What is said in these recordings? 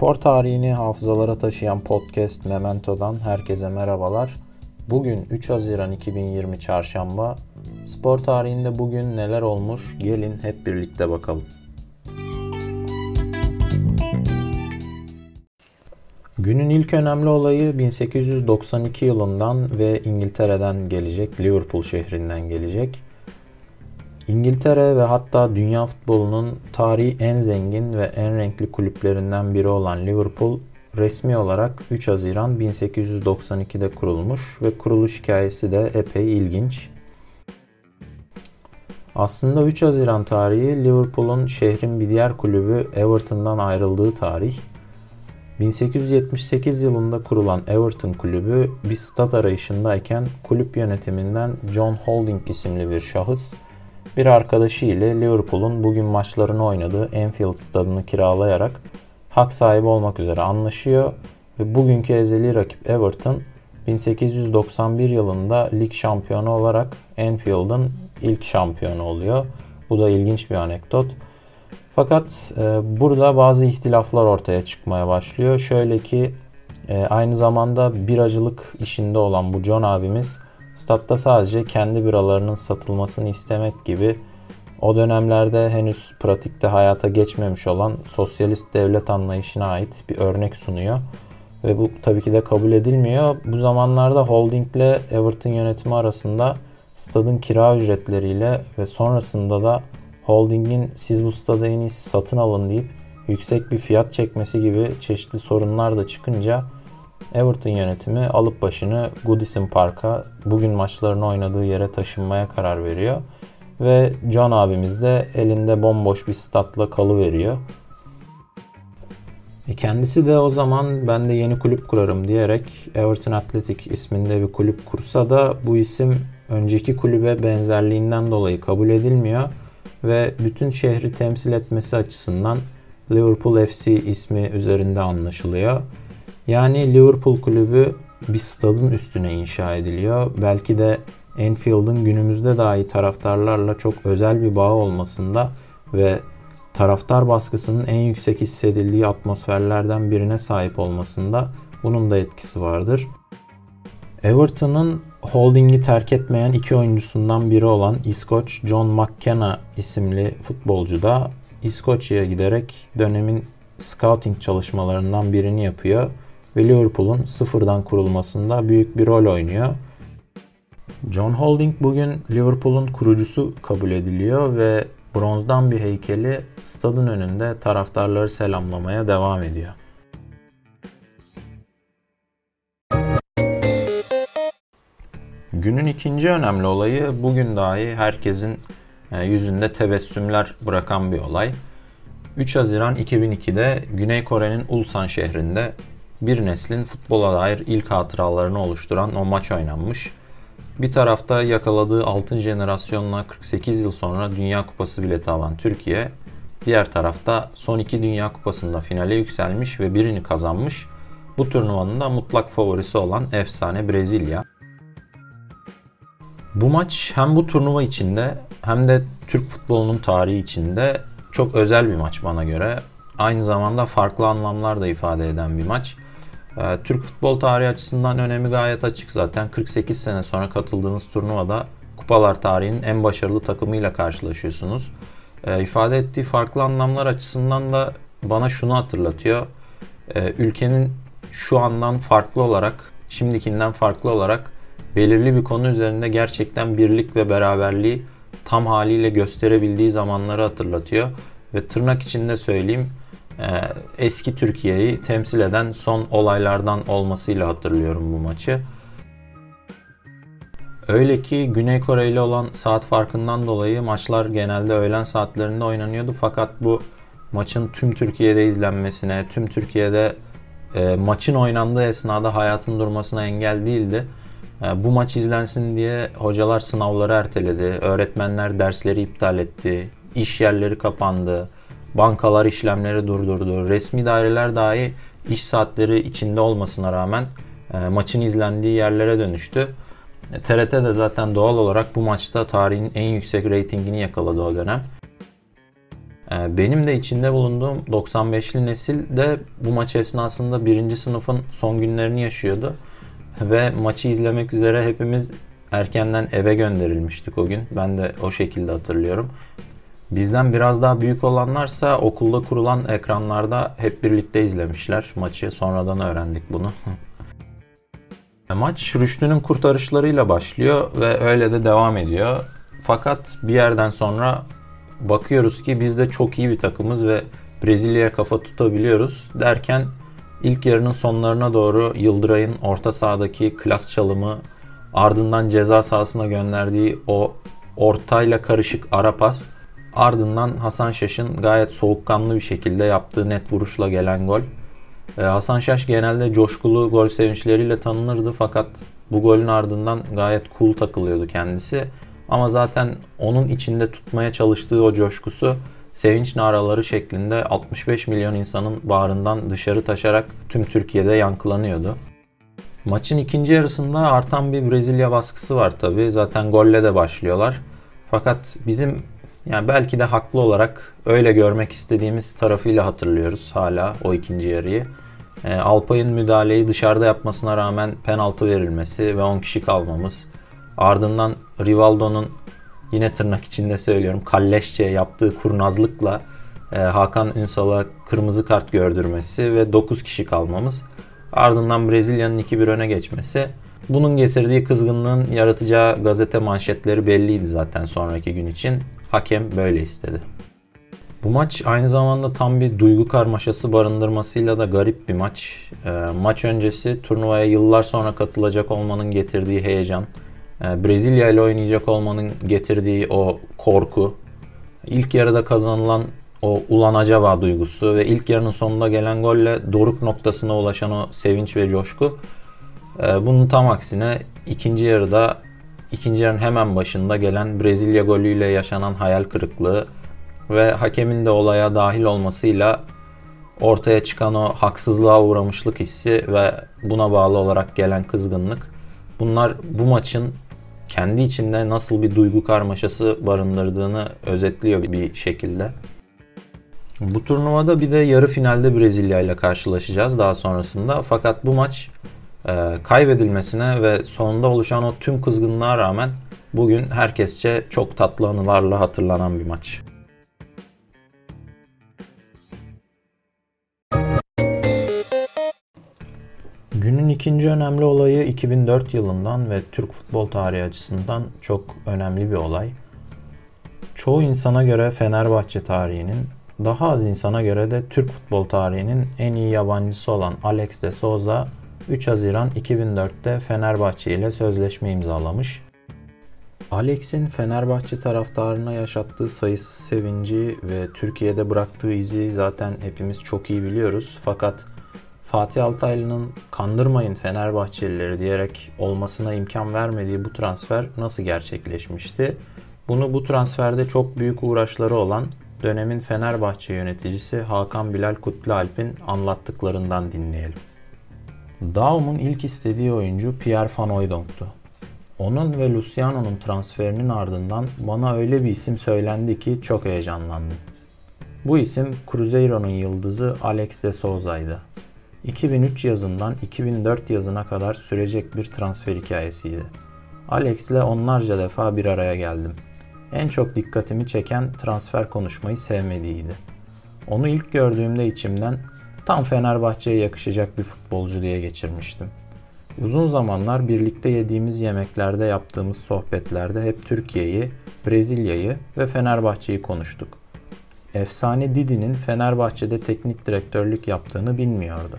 Spor tarihini hafızalara taşıyan podcast Memento'dan herkese merhabalar. Bugün 3 Haziran 2020 Çarşamba. Spor tarihinde bugün neler olmuş? Gelin hep birlikte bakalım. Günün ilk önemli olayı 1892 yılından ve İngiltere'den gelecek, Liverpool şehrinden gelecek. İngiltere ve hatta dünya futbolunun tarihi en zengin ve en renkli kulüplerinden biri olan Liverpool, resmi olarak 3 Haziran 1892'de kurulmuş ve kuruluş hikayesi de epey ilginç. Aslında 3 Haziran tarihi Liverpool'un şehrin bir diğer kulübü Everton'dan ayrıldığı tarih. 1878 yılında kurulan Everton kulübü bir stat arayışındayken kulüp yönetiminden John Houlding isimli bir şahıs, bir arkadaşı ile Liverpool'un bugün maçlarını oynadığı Anfield stadını kiralayarak hak sahibi olmak üzere anlaşıyor ve bugünkü ezeli rakip Everton 1891 yılında lig şampiyonu olarak Anfield'ın ilk şampiyonu oluyor. Bu da ilginç bir anekdot. Fakat burada bazı ihtilaflar ortaya çıkmaya başlıyor. Şöyle ki aynı zamanda biracılık işinde olan bu John abimiz statta sadece kendi biralarının satılmasını istemek gibi o dönemlerde henüz pratikte hayata geçmemiş olan sosyalist devlet anlayışına ait bir örnek sunuyor. Ve bu tabii ki de kabul edilmiyor. Bu zamanlarda Houlding ile Everton yönetimi arasında stadın kira ücretleriyle ve sonrasında da Houlding'in siz bu stadı en iyisi satın alın deyip yüksek bir fiyat çekmesi gibi çeşitli sorunlar da çıkınca Everton yönetimi alıp başını Goodison Park'a, bugün maçlarını oynadığı yere taşınmaya karar veriyor. Ve John abimiz de elinde bomboş bir statla kalıveriyor. Kendisi de o zaman ben de yeni kulüp kurarım diyerek Everton Athletic isminde bir kulüp kursa da bu isim önceki kulübe benzerliğinden dolayı kabul edilmiyor. Ve bütün şehri temsil etmesi açısından Liverpool FC ismi üzerinde anlaşılıyor. Yani Liverpool kulübü bir stadın üstüne inşa ediliyor. Belki de Anfield'ın günümüzde dahi taraftarlarla çok özel bir bağı olmasında ve taraftar baskısının en yüksek hissedildiği atmosferlerden birine sahip olmasında bunun da etkisi vardır. Everton'ın Houlding'i terk etmeyen iki oyuncusundan biri olan İskoç John McKenna isimli futbolcu da İskoçya'ya giderek dönemin scouting çalışmalarından birini yapıyor ve Liverpool'un sıfırdan kurulmasında büyük bir rol oynuyor. John Houlding bugün Liverpool'un kurucusu kabul ediliyor ve bronzdan bir heykeli stadın önünde taraftarları selamlamaya devam ediyor. Günün ikinci önemli olayı bugün dahi herkesin yüzünde tebessümler bırakan bir olay. 3 Haziran 2002'de Güney Kore'nin Ulsan şehrinde bir neslin futbola dair ilk hatıralarını oluşturan o maç oynanmış. Bir tarafta yakaladığı altın jenerasyonla 48 yıl sonra Dünya Kupası bileti alan Türkiye, diğer tarafta son iki Dünya Kupası'nda finale yükselmiş ve birini kazanmış, bu turnuvanın da mutlak favorisi olan efsane Brezilya. Bu maç hem bu turnuva içinde hem de Türk futbolunun tarihi içinde çok özel bir maç bana göre. Aynı zamanda farklı anlamlar da ifade eden bir maç. Türk futbol tarihi açısından önemi gayet açık zaten. 48 sene sonra katıldığınız turnuvada kupalar tarihinin en başarılı takımıyla karşılaşıyorsunuz. İfade ettiği farklı anlamlar açısından da bana şunu hatırlatıyor. Ülkenin şu andan farklı olarak, şimdikinden farklı olarak belirli bir konu üzerinde gerçekten birlik ve beraberliği tam haliyle gösterebildiği zamanları hatırlatıyor. Ve tırnak içinde söyleyeyim, eski Türkiye'yi temsil eden son olaylardan olmasıyla hatırlıyorum bu maçı. Öyle ki Güney Kore ile olan saat farkından dolayı maçlar genelde öğlen saatlerinde oynanıyordu. Fakat bu maçın tüm Türkiye'de izlenmesine, tüm Türkiye'de maçın oynandığı esnada hayatın durmasına engel değildi. Bu maç izlensin diye hocalar sınavları erteledi, öğretmenler dersleri iptal etti, iş yerleri kapandı, bankalar işlemleri durdurdu, resmi daireler dahi iş saatleri içinde olmasına rağmen maçın izlendiği yerlere dönüştü. TRT de zaten doğal olarak bu maçta tarihin en yüksek reytingini yakaladı o dönem. Benim de içinde bulunduğum 95'li nesil de bu maç esnasında 1. sınıfın son günlerini yaşıyordu. Ve maçı izlemek üzere hepimiz erkenden eve gönderilmiştik o gün. Ben de o şekilde hatırlıyorum. Bizden biraz daha büyük olanlarsa okulda kurulan ekranlarda hep birlikte izlemişler maçı. Sonradan öğrendik bunu. Maç Rüştü'nün kurtarışlarıyla başlıyor ve öyle de devam ediyor. Fakat bir yerden sonra bakıyoruz ki biz de çok iyi bir takımız ve Brezilya'ya kafa tutabiliyoruz derken ilk yarının sonlarına doğru Yıldıray'ın orta sahadaki klas çalımı, ardından ceza sahasına gönderdiği o ortayla karışık ara pas, ardından Hasan Şaş'ın gayet soğukkanlı bir şekilde yaptığı net vuruşla gelen gol. Hasan Şaş genelde coşkulu gol sevinçleriyle tanınırdı fakat bu golün ardından gayet cool takılıyordu kendisi. Ama zaten onun içinde tutmaya çalıştığı o coşkusu sevinç naraları şeklinde 65 milyon insanın bağrından dışarı taşarak tüm Türkiye'de yankılanıyordu. Maçın ikinci yarısında artan bir Brezilya baskısı var tabii. Zaten golle de başlıyorlar. Fakat bizim yani belki de haklı olarak öyle görmek istediğimiz tarafıyla hatırlıyoruz hala o ikinci yarıyı. Alpay'ın müdahaleyi dışarıda yapmasına rağmen penaltı verilmesi ve 10 kişi kalmamız. Ardından Rivaldo'nun yine tırnak içinde söylüyorum kalleşçe yaptığı kurnazlıkla Hakan Ünsal'a kırmızı kart gördürmesi ve 9 kişi kalmamız. Ardından Brezilya'nın 2-1 öne geçmesi. Bunun getirdiği kızgınlığın yaratacağı gazete manşetleri belliydi zaten sonraki gün için. Hakem böyle istedi. Bu maç aynı zamanda tam bir duygu karmaşası barındırmasıyla da garip bir maç. Maç öncesi turnuvaya yıllar sonra katılacak olmanın getirdiği heyecan, Brezilya ile oynayacak olmanın getirdiği o korku, ilk yarıda kazanılan o ulan acaba duygusu ve ilk yarının sonunda gelen golle doruk noktasına ulaşan o sevinç ve coşku. Bunun tam aksine ikinci yarının hemen başında gelen Brezilya golüyle yaşanan hayal kırıklığı ve hakemin de olaya dahil olmasıyla ortaya çıkan o haksızlığa uğramışlık hissi ve buna bağlı olarak gelen kızgınlık. Bunlar bu maçın kendi içinde nasıl bir duygu karmaşası barındırdığını özetliyor bir şekilde. Bu turnuvada bir de yarı finalde Brezilya ile karşılaşacağız daha sonrasında. Fakat bu maç kaybedilmesine ve sonunda oluşan o tüm kızgınlığa rağmen bugün herkesçe çok tatlı anılarla hatırlanan bir maç. Günün ikinci önemli olayı 2004 yılından ve Türk futbol tarihi açısından çok önemli bir olay. Çoğu insana göre Fenerbahçe tarihinin, daha az insana göre de Türk futbol tarihinin en iyi yabancısı olan Alex de Souza 3 Haziran 2004'te Fenerbahçe ile sözleşme imzalamış. Alex'in Fenerbahçe taraftarına yaşattığı sayısız sevinci ve Türkiye'de bıraktığı izi zaten hepimiz çok iyi biliyoruz. Fakat Fatih Altaylı'nın "Kandırmayın Fenerbahçelileri" diyerek olmasına imkan vermediği bu transfer nasıl gerçekleşmişti? Bunu bu transferde çok büyük uğraşları olan dönemin Fenerbahçe yöneticisi Hakan Bilal Kutlualp'in anlattıklarından dinleyelim. Daum'un ilk istediği oyuncu Pierre van Hooydonk'tu. Onun ve Luciano'nun transferinin ardından bana öyle bir isim söylendi ki çok heyecanlandım. Bu isim Cruzeiro'nun yıldızı Alex de Souza'ydı. 2003 yazından 2004 yazına kadar sürecek bir transfer hikayesiydi. Alex'le onlarca defa bir araya geldim. En çok dikkatimi çeken transfer konuşmayı sevmediğiydi. Onu ilk gördüğümde içimden tam Fenerbahçe'ye yakışacak bir futbolcu diye geçirmiştim. Uzun zamanlar birlikte yediğimiz yemeklerde yaptığımız sohbetlerde hep Türkiye'yi, Brezilya'yı ve Fenerbahçe'yi konuştuk. Efsane Didi'nin Fenerbahçe'de teknik direktörlük yaptığını bilmiyordu.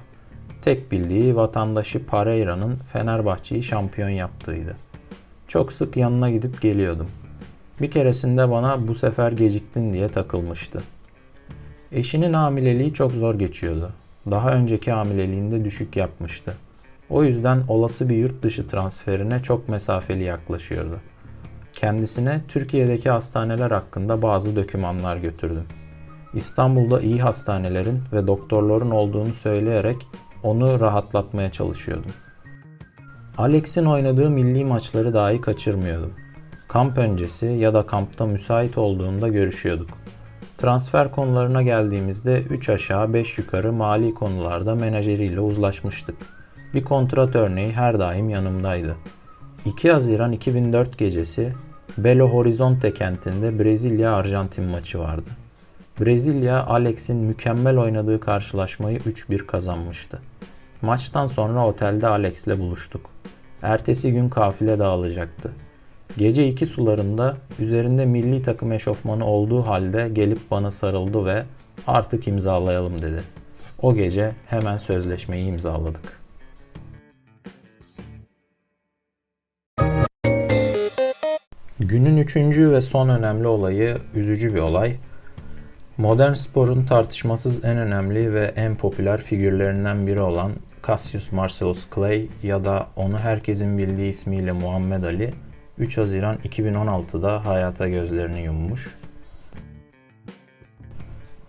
Tek bildiği vatandaşı Pereira'nın Fenerbahçe'yi şampiyon yaptığıydı. Çok sık yanına gidip geliyordum. Bir keresinde bana "bu sefer geciktin" diye takılmıştı. Eşinin hamileliği çok zor geçiyordu. Daha önceki hamileliğinde düşük yapmıştı. O yüzden olası bir yurt dışı transferine çok mesafeli yaklaşıyordu. Kendisine Türkiye'deki hastaneler hakkında bazı dokümanlar götürdüm. İstanbul'da iyi hastanelerin ve doktorların olduğunu söyleyerek onu rahatlatmaya çalışıyordum. Alex'in oynadığı milli maçları dahi kaçırmıyordum. Kamp öncesi ya da kampta müsait olduğumda görüşüyorduk. Transfer konularına geldiğimizde 3 aşağı 5 yukarı mali konularda menajeriyle uzlaşmıştık. Bir kontrat örneği her daim yanımdaydı. 2 Haziran 2004 gecesi Belo Horizonte kentinde Brezilya-Arjantin maçı vardı. Brezilya, Alex'in mükemmel oynadığı karşılaşmayı 3-1 kazanmıştı. Maçtan sonra otelde Alex'le buluştuk. Ertesi gün kafile dağılacaktı. Gece 2 sularında üzerinde milli takım eşofmanı olduğu halde gelip bana sarıldı ve "Artık imzalayalım" dedi. O gece hemen sözleşmeyi imzaladık. Günün üçüncü ve son önemli olayı, üzücü bir olay. Modern sporun tartışmasız en önemli ve en popüler figürlerinden biri olan Cassius Marcellus Clay ya da onu herkesin bildiği ismiyle Muhammed Ali, 3 Haziran 2016'da hayata gözlerini yummuş.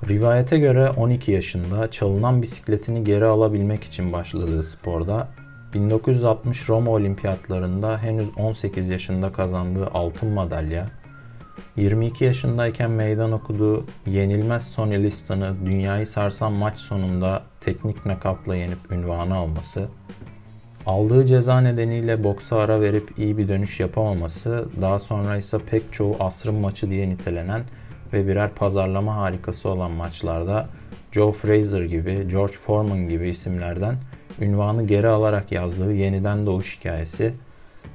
Rivayete göre 12 yaşında çalınan bisikletini geri alabilmek için başladığı sporda, 1960 Roma Olimpiyatlarında henüz 18 yaşında kazandığı altın madalya, 22 yaşındayken meydan okuduğu yenilmez Sonny Liston'ı dünyayı sarsan maç sonunda teknik nakapla yenip ünvanı alması, aldığı ceza nedeniyle boksa ara verip iyi bir dönüş yapamaması, daha sonra ise pek çoğu asrın maçı diye nitelenen ve birer pazarlama harikası olan maçlarda Joe Frazier gibi, George Foreman gibi isimlerden ünvanı geri alarak yazdığı yeniden doğuş hikayesi.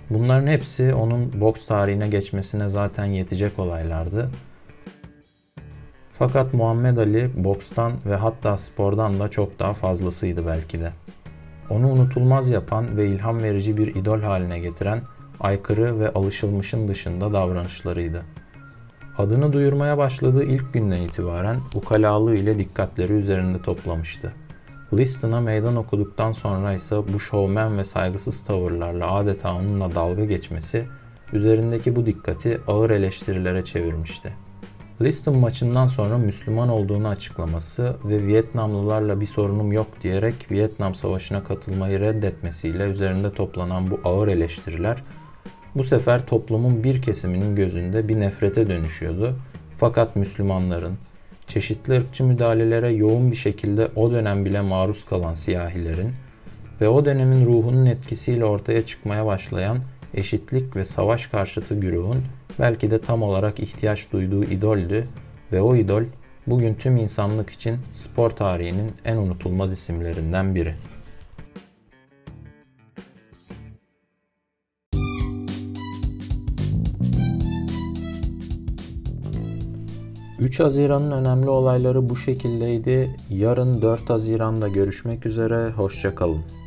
Bunların hepsi onun boks tarihine geçmesine zaten yetecek olaylardı. Fakat Muhammed Ali bokstan ve hatta spordan da çok daha fazlasıydı belki de. Onu unutulmaz yapan ve ilham verici bir idol haline getiren aykırı ve alışılmışın dışında davranışlarıydı. Adını duyurmaya başladığı ilk günden itibaren ukalalığı ile dikkatleri üzerinde toplamıştı. Liston'a meydan okuduktan sonra ise bu şovmen ve saygısız tavırlarla adeta onunla dalga geçmesi üzerindeki bu dikkati ağır eleştirilere çevirmişti. Liston maçından sonra Müslüman olduğunu açıklaması ve Vietnamlılarla bir sorunum yok diyerek Vietnam Savaşı'na katılmayı reddetmesiyle üzerinde toplanan bu ağır eleştiriler bu sefer toplumun bir kesiminin gözünde bir nefrete dönüşüyordu. Fakat Müslümanların, çeşitli ırkçı müdahalelere yoğun bir şekilde o dönem bile maruz kalan siyahilerin ve o dönemin ruhunun etkisiyle ortaya çıkmaya başlayan eşitlik ve savaş karşıtı güruhun belki de tam olarak ihtiyaç duyduğu idoldü ve o idol bugün tüm insanlık için spor tarihinin en unutulmaz isimlerinden biri. "3 Haziran'ın önemli olayları bu şekildeydi. Yarın 4 Haziran'da görüşmek üzere. Hoşça kalın."